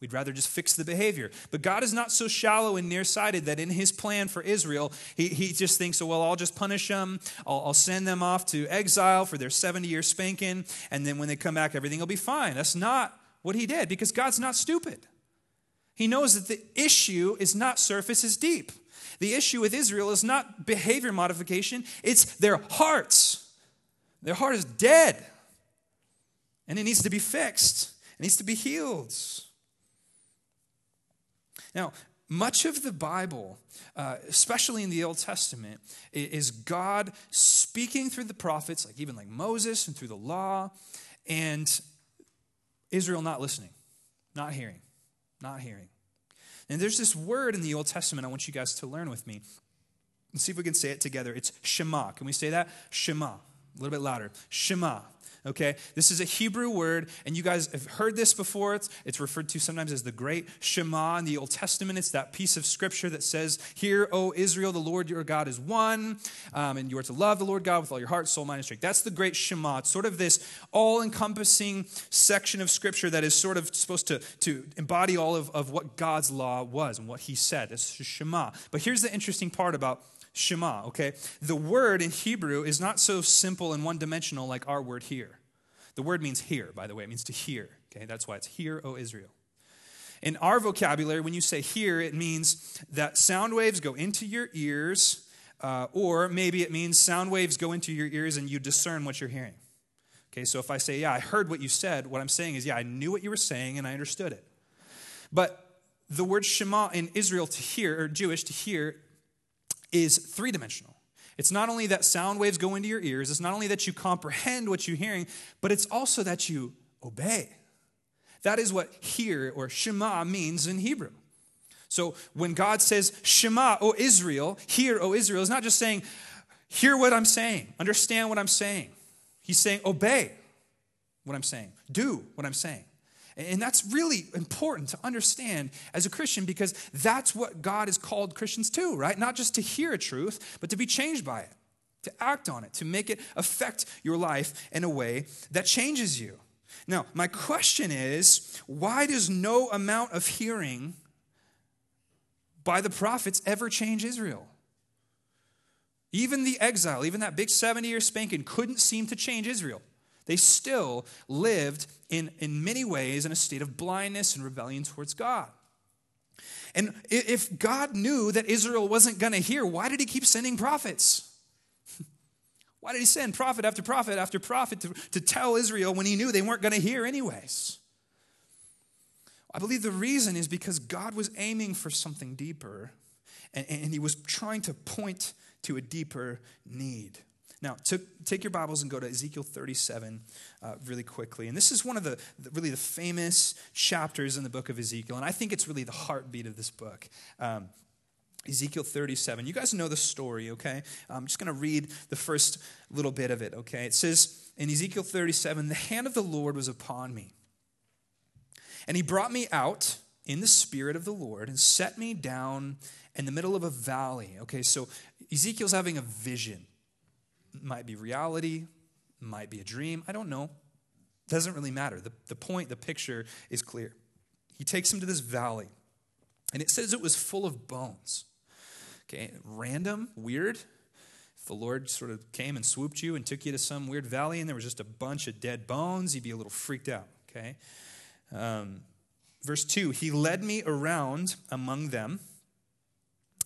We'd rather just fix the behavior. But God is not so shallow and nearsighted that in his plan for Israel, he, he just thinks, oh, well, I'll just punish them. I'll, I'll send them off to exile for their seventy-year spanking. And then when they come back, everything will be fine. That's not what he did because God's not stupid. He knows that the issue is not surface, it's deep. The issue with Israel is not behavior modification. It's their hearts. Their heart is dead. And it needs to be fixed. It needs to be healed. Now, much of the Bible, uh, especially in the Old Testament, is God speaking through the prophets, like even like Moses and through the law, and Israel not listening, not hearing, not hearing. And there's this word in the Old Testament I want you guys to learn with me. And see if we can say it together. It's Shema. Can we say that? Shema. A little bit louder. Shema. Okay, this is a Hebrew word, and you guys have heard this before. It's, it's referred to sometimes as the great Shema in the Old Testament. It's that piece of scripture that says, hear, O Israel, the Lord your God is one, um, and you are to love the Lord God with all your heart, soul, mind, and strength. That's the great Shema. It's sort of this all-encompassing section of scripture that is sort of supposed to, to embody all of, of what God's law was and what he said. It's Shema. But here's the interesting part about Shema, okay? The word in Hebrew is not so simple and one-dimensional like our word here. The word means hear, by the way. It means to hear, okay? That's why it's hear, O Israel. In our vocabulary, when you say hear, it means that sound waves go into your ears, uh, or maybe it means sound waves go into your ears and you discern what you're hearing. Okay, so if I say, yeah, I heard what you said, what I'm saying is, yeah, I knew what you were saying and I understood it. But the word Shema in Israel to hear, or Jewish to hear, is three-dimensional. It's not only that sound waves go into your ears, it's not only that you comprehend what you're hearing, but it's also that you obey. That is what hear or Shema means in Hebrew. So when God says, Shema, O Israel, hear, O Israel, it's not just saying, hear what I'm saying, understand what I'm saying. He's saying, obey what I'm saying, do what I'm saying. And that's really important to understand as a Christian because that's what God has called Christians to, right? Not just to hear a truth, but to be changed by it, to act on it, to make it affect your life in a way that changes you. Now, my question is, why does no amount of hearing by the prophets ever change Israel? Even the exile, even that big seventy-year spanking couldn't seem to change Israel. They still lived in, in many ways in a state of blindness and rebellion towards God. And if God knew that Israel wasn't going to hear, why did he keep sending prophets? Why did he send prophet after prophet after prophet to, to tell Israel when he knew they weren't going to hear anyways? I believe the reason is because God was aiming for something deeper, and, and he was trying to point to a deeper need. Now, take your Bibles and go to Ezekiel thirty-seven uh, really quickly. And this is one of the, the really the famous chapters in the book of Ezekiel. And I think it's really the heartbeat of this book. Um, Ezekiel thirty-seven. You guys know the story, okay? I'm just going to read the first little bit of it, okay? It says in Ezekiel thirty-seven, the hand of the Lord was upon me. And he brought me out in the spirit of the Lord and set me down in the middle of a valley. Okay, so Ezekiel's having a vision. Might be reality, might be a dream. I don't know. Doesn't really matter. The, the point, the picture is clear. He takes him to this valley, and it says it was full of bones. Okay, random, weird. If the Lord sort of came and swooped you and took you to some weird valley, and there was just a bunch of dead bones, you'd be a little freaked out. Okay, um, verse two, he led me around among them,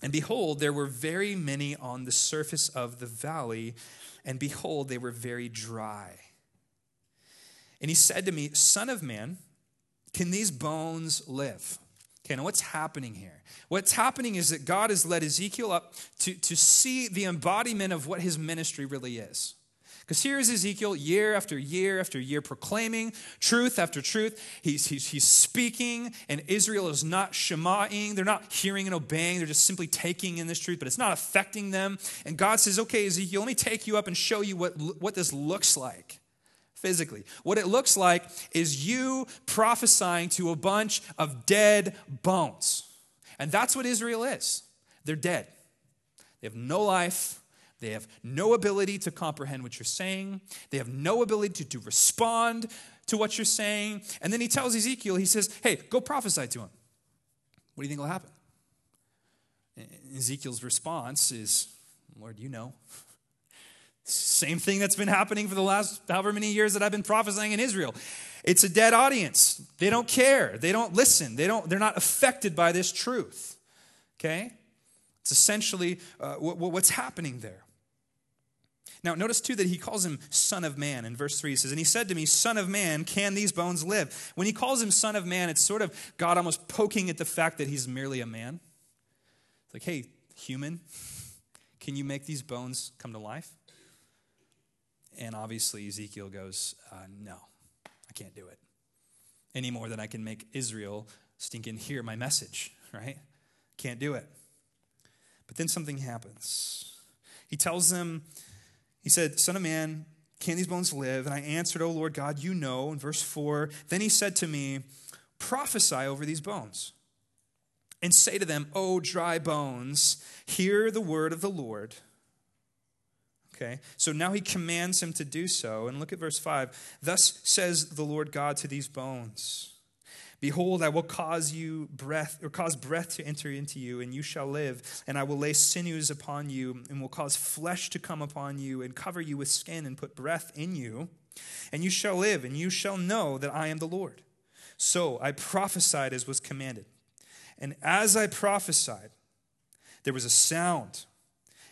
and behold, there were very many on the surface of the valley, and behold, they were very dry. And he said to me, Son of man, can these bones live? Okay, now what's happening here? What's happening is that God has led Ezekiel up to, to see the embodiment of what his ministry really is. Because here is Ezekiel year after year after year proclaiming truth after truth. He's, he's, he's speaking, and Israel is not Shema-ing. They're not hearing and obeying. They're just simply taking in this truth, but it's not affecting them. And God says, okay, Ezekiel, let me take you up and show you what, what this looks like. Physically, what it looks like is you prophesying to a bunch of dead bones. And that's what Israel is. They're dead. They have no life. They have no ability to comprehend what you're saying. They have no ability to, to respond to what you're saying. And then he tells Ezekiel, he says, hey, go prophesy to him. What do you think will happen? And Ezekiel's response is, Lord, you know. Same thing that's been happening for the last however many years that I've been prophesying in Israel. It's a dead audience. They don't care. They don't listen. They don't, they're not affected by this truth. Okay? It's essentially uh, what, what's happening there. Now, notice too that he calls him Son of Man. In verse three, he says, and he said to me, Son of man, can these bones live? When he calls him Son of Man, it's sort of God almost poking at the fact that he's merely a man. It's like, hey, human, can you make these bones come to life? And obviously, Ezekiel goes, uh, no, I can't do it any more than I can make Israel stinking hear my message, right? Can't do it. But then something happens. He tells them, he said, Son of man, can these bones live? And I answered, O Lord God, you know. In verse four, then he said to me, prophesy over these bones and say to them, O dry bones, hear the word of the Lord. Okay, so now he commands him to do so. And look at verse five. Thus says the Lord God to these bones, behold, I will cause you breath, or cause breath to enter into you, and you shall live. And I will lay sinews upon you, and will cause flesh to come upon you, and cover you with skin, and put breath in you. And you shall live, and you shall know that I am the Lord. So I prophesied as was commanded. And as I prophesied, there was a sound.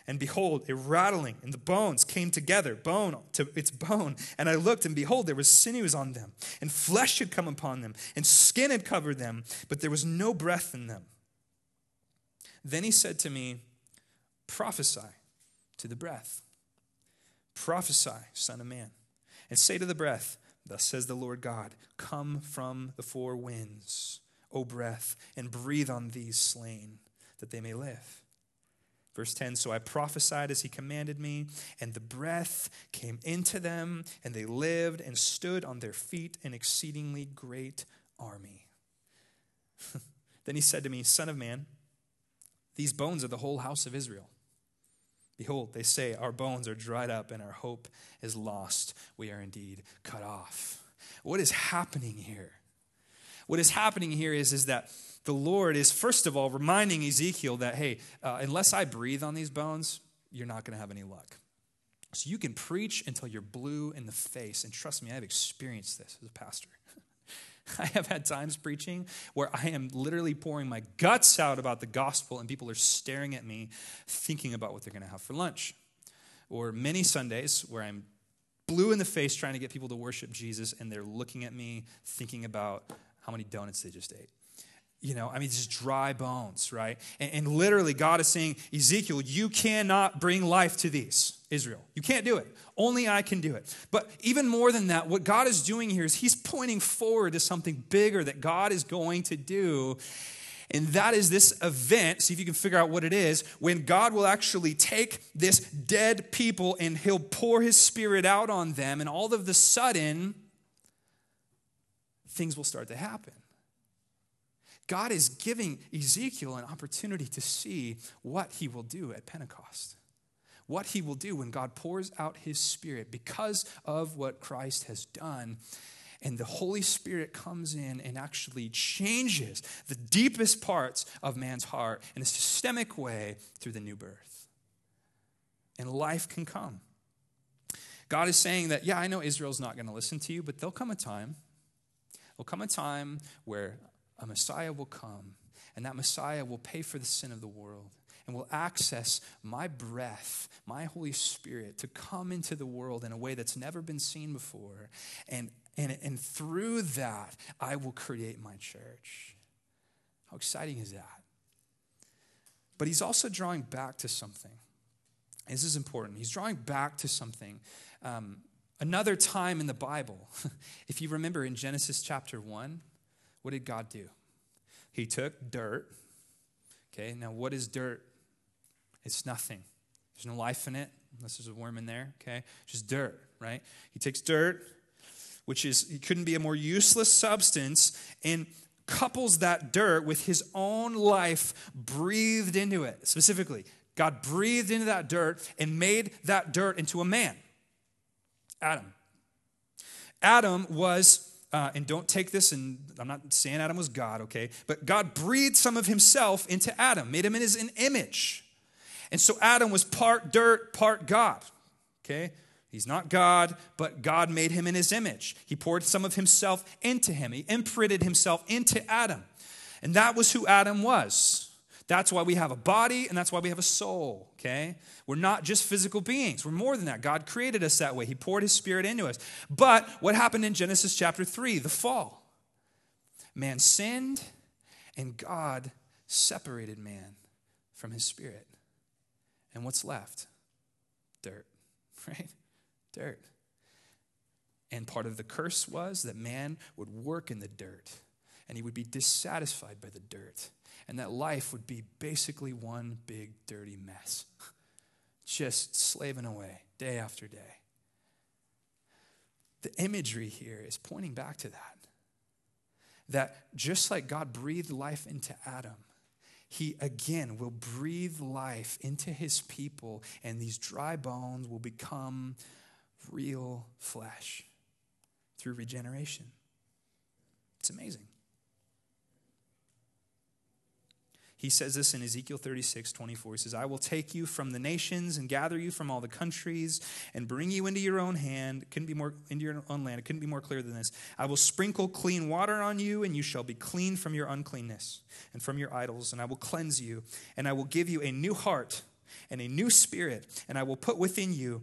And behold, a rattling, and the bones came together, bone to its bone. And I looked, and behold, there was sinews on them, and flesh had come upon them, and skin had covered them, but there was no breath in them. Then he said to me, prophesy to the breath. Prophesy, Son of man, and say to the breath, thus says the Lord God, come from the four winds, O breath, and breathe on these slain, that they may live. Verse ten, so I prophesied as he commanded me, and the breath came into them, and they lived and stood on their feet, an exceedingly great army. Then he said to me, Son of man, these bones are the whole house of Israel. Behold, they say, our bones are dried up, and our hope is lost. We are indeed cut off. What is happening here? What is happening here is, is that the Lord is, first of all, reminding Ezekiel that, hey, uh, unless I breathe on these bones, you're not going to have any luck. So you can preach until you're blue in the face. And trust me, I've experienced this as a pastor. I have had times preaching where I am literally pouring my guts out about the gospel, and people are staring at me thinking about what they're going to have for lunch. Or many Sundays where I'm blue in the face trying to get people to worship Jesus, and they're looking at me thinking about how many donuts they just ate. You know, I mean, just dry bones, right? And, and literally God is saying, Ezekiel, you cannot bring life to these, Israel. You can't do it. Only I can do it. But even more than that, what God is doing here is he's pointing forward to something bigger that God is going to do. And that is this event, see if you can figure out what it is, when God will actually take this dead people and he'll pour his spirit out on them. And all of the sudden, things will start to happen. God is giving Ezekiel an opportunity to see what he will do at Pentecost, what he will do when God pours out his Spirit because of what Christ has done. And the Holy Spirit comes in and actually changes the deepest parts of man's heart in a systemic way through the new birth. And life can come. God is saying that, yeah, I know Israel's not going to listen to you, but there'll come a time. There'll come a time where a Messiah will come, and that Messiah will pay for the sin of the world and will access my breath, my Holy Spirit, to come into the world in a way that's never been seen before. And And, and through that, I will create my church. How exciting is that? But he's also drawing back to something. This is important. He's drawing back to something. Um, another time in the Bible, if you remember in Genesis chapter one, what did God do? He took dirt. Okay, now what is dirt? It's nothing. There's no life in it, unless there's a worm in there, okay? Just dirt, right? He takes dirt, which is, it couldn't be a more useless substance, and couples that dirt with his own life breathed into it. Specifically, God breathed into that dirt and made that dirt into a man, Adam. Adam was, uh, and don't take this, and I'm not saying Adam was God, okay? But God breathed some of himself into Adam, made him in his an image. And so Adam was part dirt, part God, okay? He's not God, but God made him in his image. He poured some of himself into him. He imprinted himself into Adam. And that was who Adam was. That's why we have a body, and that's why we have a soul, okay? We're not just physical beings. We're more than that. God created us that way. He poured his Spirit into us. But what happened in Genesis chapter three, the fall? Man sinned, and God separated man from his Spirit. And what's left? Dirt, right? Dirt. And part of the curse was that man would work in the dirt, and he would be dissatisfied by the dirt, and that life would be basically one big dirty mess, just slaving away day after day. The imagery here is pointing back to that, that just like God breathed life into Adam, he again will breathe life into his people, and these dry bones will become real flesh through regeneration. It's amazing. He says this in Ezekiel thirty-six twenty-four. He says, I will take you from the nations and gather you from all the countries and bring you into your own hand. It couldn't be more into your own land. It couldn't be more clear than this. I will sprinkle clean water on you, and you shall be clean from your uncleanness and from your idols, and I will cleanse you, and I will give you a new heart and a new spirit, and I will put within you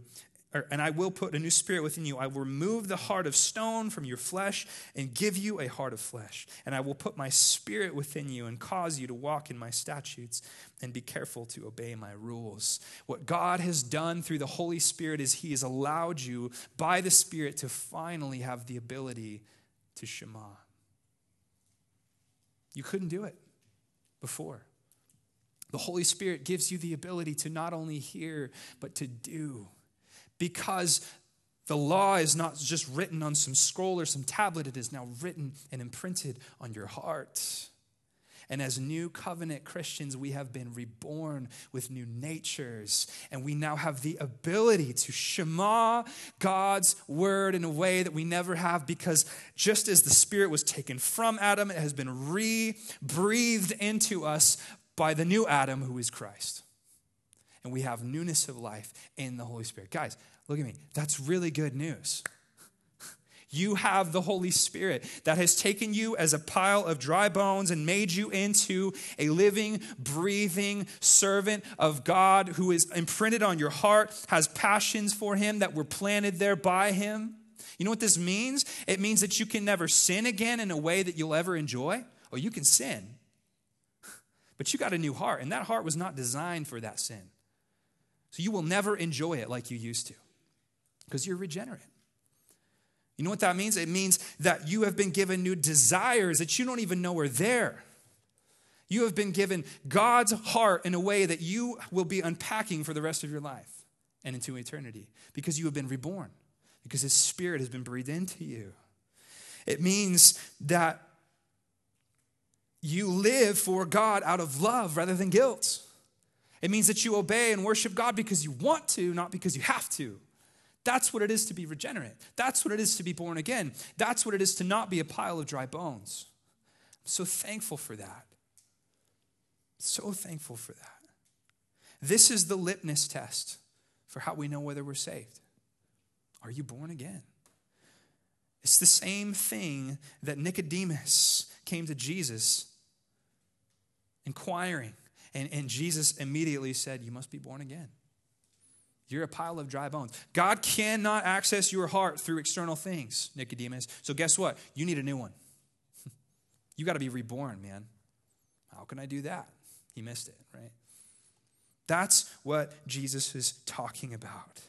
And I will put a new spirit within you. I will remove the heart of stone from your flesh and give you a heart of flesh. And I will put my Spirit within you and cause you to walk in my statutes and be careful to obey my rules. What God has done through the Holy Spirit is he has allowed you by the Spirit to finally have the ability to Shema. You couldn't do it before. The Holy Spirit gives you the ability to not only hear, but to do. Because the law is not just written on some scroll or some tablet. It is now written and imprinted on your heart. And as new covenant Christians, we have been reborn with new natures. And we now have the ability to Shema God's word in a way that we never have. Because just as the Spirit was taken from Adam, it has been re-breathed into us by the new Adam, who is Christ. And we have newness of life in the Holy Spirit. Guys, look at me. That's really good news. You have the Holy Spirit that has taken you as a pile of dry bones and made you into a living, breathing servant of God who is imprinted on your heart, has passions for him that were planted there by him. You know what this means? It means that you can never sin again in a way that you'll ever enjoy. Or you can sin. But you got a new heart, and that heart was not designed for that sin. So you will never enjoy it like you used to because you're regenerate. You know what that means? It means that you have been given new desires that you don't even know are there. You have been given God's heart in a way that you will be unpacking for the rest of your life and into eternity because you have been reborn, because his Spirit has been breathed into you. It means that you live for God out of love rather than guilt. It means that you obey and worship God because you want to, not because you have to. That's what it is to be regenerate. That's what it is to be born again. That's what it is to not be a pile of dry bones. I'm so thankful for that. So thankful for that. This is the litmus test for how we know whether we're saved. Are you born again? It's the same thing that Nicodemus came to Jesus inquiring. And, and Jesus immediately said, you must be born again. You're a pile of dry bones. God cannot access your heart through external things, Nicodemus. So guess what? You need a new one. You got to be reborn, man. How can I do that? He missed it, right? That's what Jesus is talking about.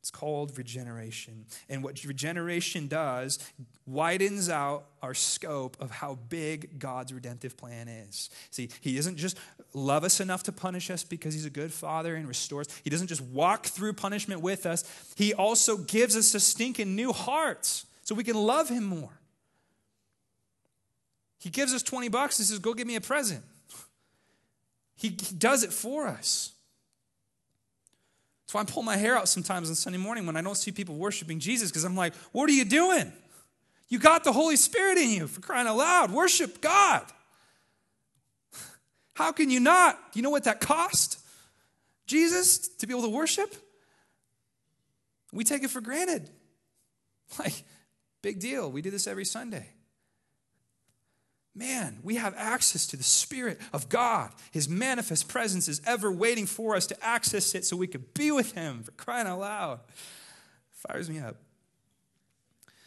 It's called regeneration. And what regeneration does widens out our scope of how big God's redemptive plan is. See, he doesn't just love us enough to punish us because he's a good father and restores. He doesn't just walk through punishment with us. He also gives us a stinking new heart so we can love him more. He gives us twenty bucks and says, go get me a present. He does it for us. That's why I pull my hair out sometimes on Sunday morning when I don't see people worshiping Jesus, because I'm like, what are you doing? You got the Holy Spirit in you, for crying out loud. Worship God. How can you not? You know what that cost Jesus to be able to worship? We take it for granted. Like, big deal. We do this every Sunday. Man, we have access to the Spirit of God. His manifest presence is ever waiting for us to access it so we could be with him, for crying out loud. Fires me up.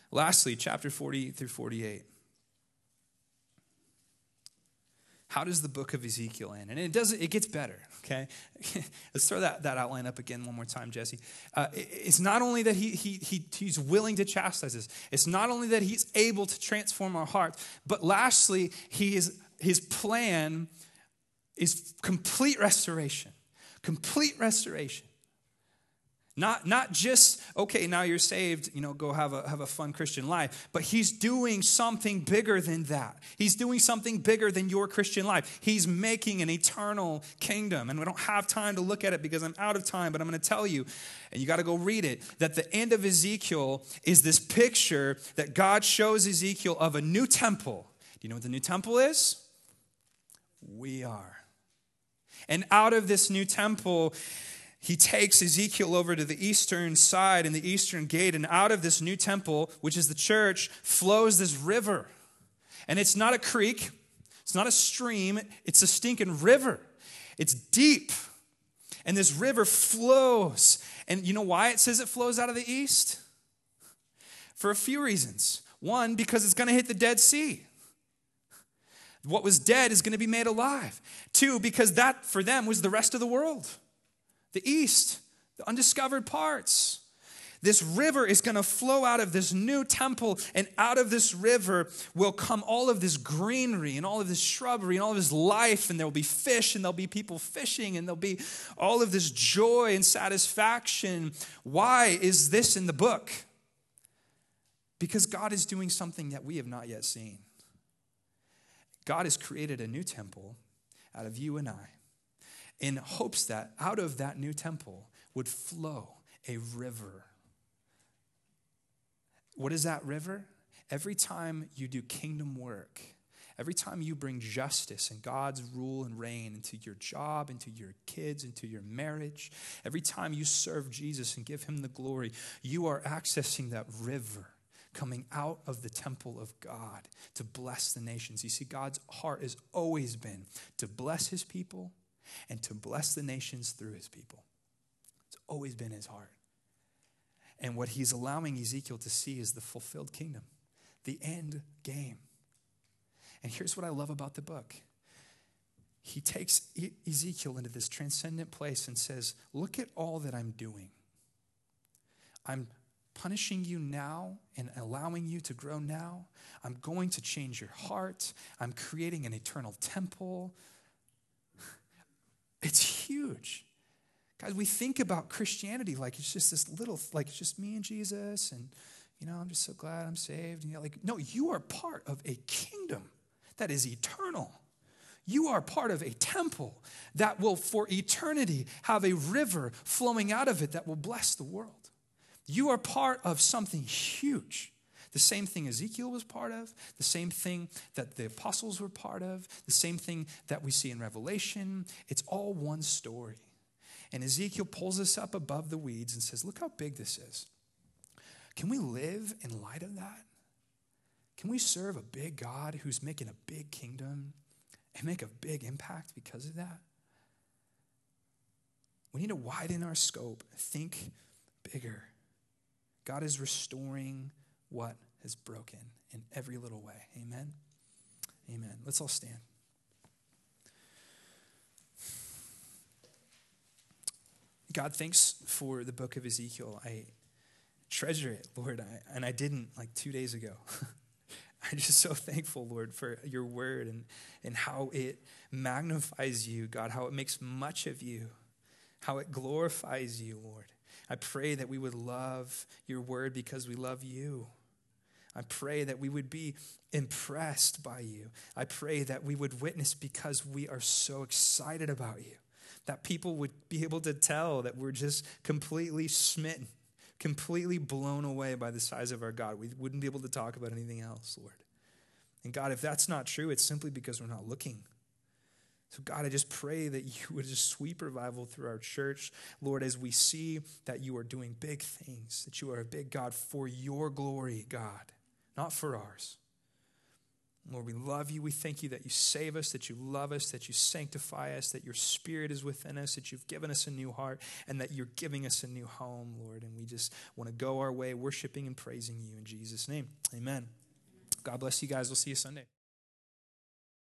Lastly, chapter forty through forty-eight. How does the book of Ezekiel end? And it doesn't. It gets better, okay? Let's throw that, that outline up again one more time, Jesse. Uh, it, it's not only that he, he he he's willing to chastise us. It's not only that he's able to transform our hearts. But lastly, he is, his plan is complete restoration. Complete restoration. Not not just, okay, now you're saved, you know, go have a have a fun Christian life. But he's doing something bigger than that. He's doing something bigger than your Christian life. He's making an eternal kingdom. And we don't have time to look at it because I'm out of time, but I'm going to tell you, and you got to go read it, that the end of Ezekiel is this picture that God shows Ezekiel of a new temple. Do you know what the new temple is? We are. And out of this new temple, he takes Ezekiel over to the eastern side and the eastern gate, and out of this new temple, which is the church, flows this river. And it's not a creek. It's not a stream. It's a stinking river. It's deep. And this river flows. And you know why it says it flows out of the east? For a few reasons. One, because it's going to hit the Dead Sea. What was dead is going to be made alive. Two, because that for them was the rest of the world. The east, the undiscovered parts. This river is going to flow out of this new temple, and out of this river will come all of this greenery and all of this shrubbery and all of this life, and there will be fish, and there'll be people fishing, and there'll be all of this joy and satisfaction. Why is this in the book? Because God is doing something that we have not yet seen. God has created a new temple out of you and I, in hopes that out of that new temple would flow a river. What is that river? Every time you do kingdom work, every time you bring justice and God's rule and reign into your job, into your kids, into your marriage, every time you serve Jesus and give him the glory, you are accessing that river coming out of the temple of God to bless the nations. You see, God's heart has always been to bless his people and to bless the nations through his people. It's always been his heart. And what he's allowing Ezekiel to see is the fulfilled kingdom, the end game. And here's what I love about the book. He takes e- Ezekiel into this transcendent place and says, look at all that I'm doing. I'm punishing you now and allowing you to grow now. I'm going to change your heart. I'm creating an eternal temple. It's huge. Guys, we think about Christianity like it's just this little, like it's just me and Jesus, and, you know, I'm just so glad I'm saved. And, you know, like, no, you are part of a kingdom that is eternal. You are part of a temple that will for eternity have a river flowing out of it that will bless the world. You are part of something huge. The same thing Ezekiel was part of, the same thing that the apostles were part of, the same thing that we see in Revelation. It's all one story. And Ezekiel pulls us up above the weeds and says, look how big this is. Can we live in light of that? Can we serve a big God who's making a big kingdom and make a big impact because of that? We need to widen our scope, think bigger. God is restoring what is broken in every little way. Amen? Amen. Let's all stand. God, thanks for the book of Ezekiel. I treasure it, Lord, I, and I didn't like two days ago. I'm just so thankful, Lord, for your word and, and how it magnifies you, God, how it makes much of you, how it glorifies you, Lord. I pray that we would love your word because we love you. I pray that we would be impressed by you. I pray that we would witness because we are so excited about you, that people would be able to tell that we're just completely smitten, completely blown away by the size of our God. We wouldn't be able to talk about anything else, Lord. And God, if that's not true, it's simply because we're not looking. So God, I just pray that you would just sweep revival through our church, Lord, as we see that you are doing big things, that you are a big God for your glory, God, not for ours. Lord, we love you. We thank you that you save us, that you love us, that you sanctify us, that your spirit is within us, that you've given us a new heart, and that you're giving us a new home, Lord. And we just want to go our way worshiping and praising you in Jesus' name. Amen. God bless you guys. We'll see you Sunday.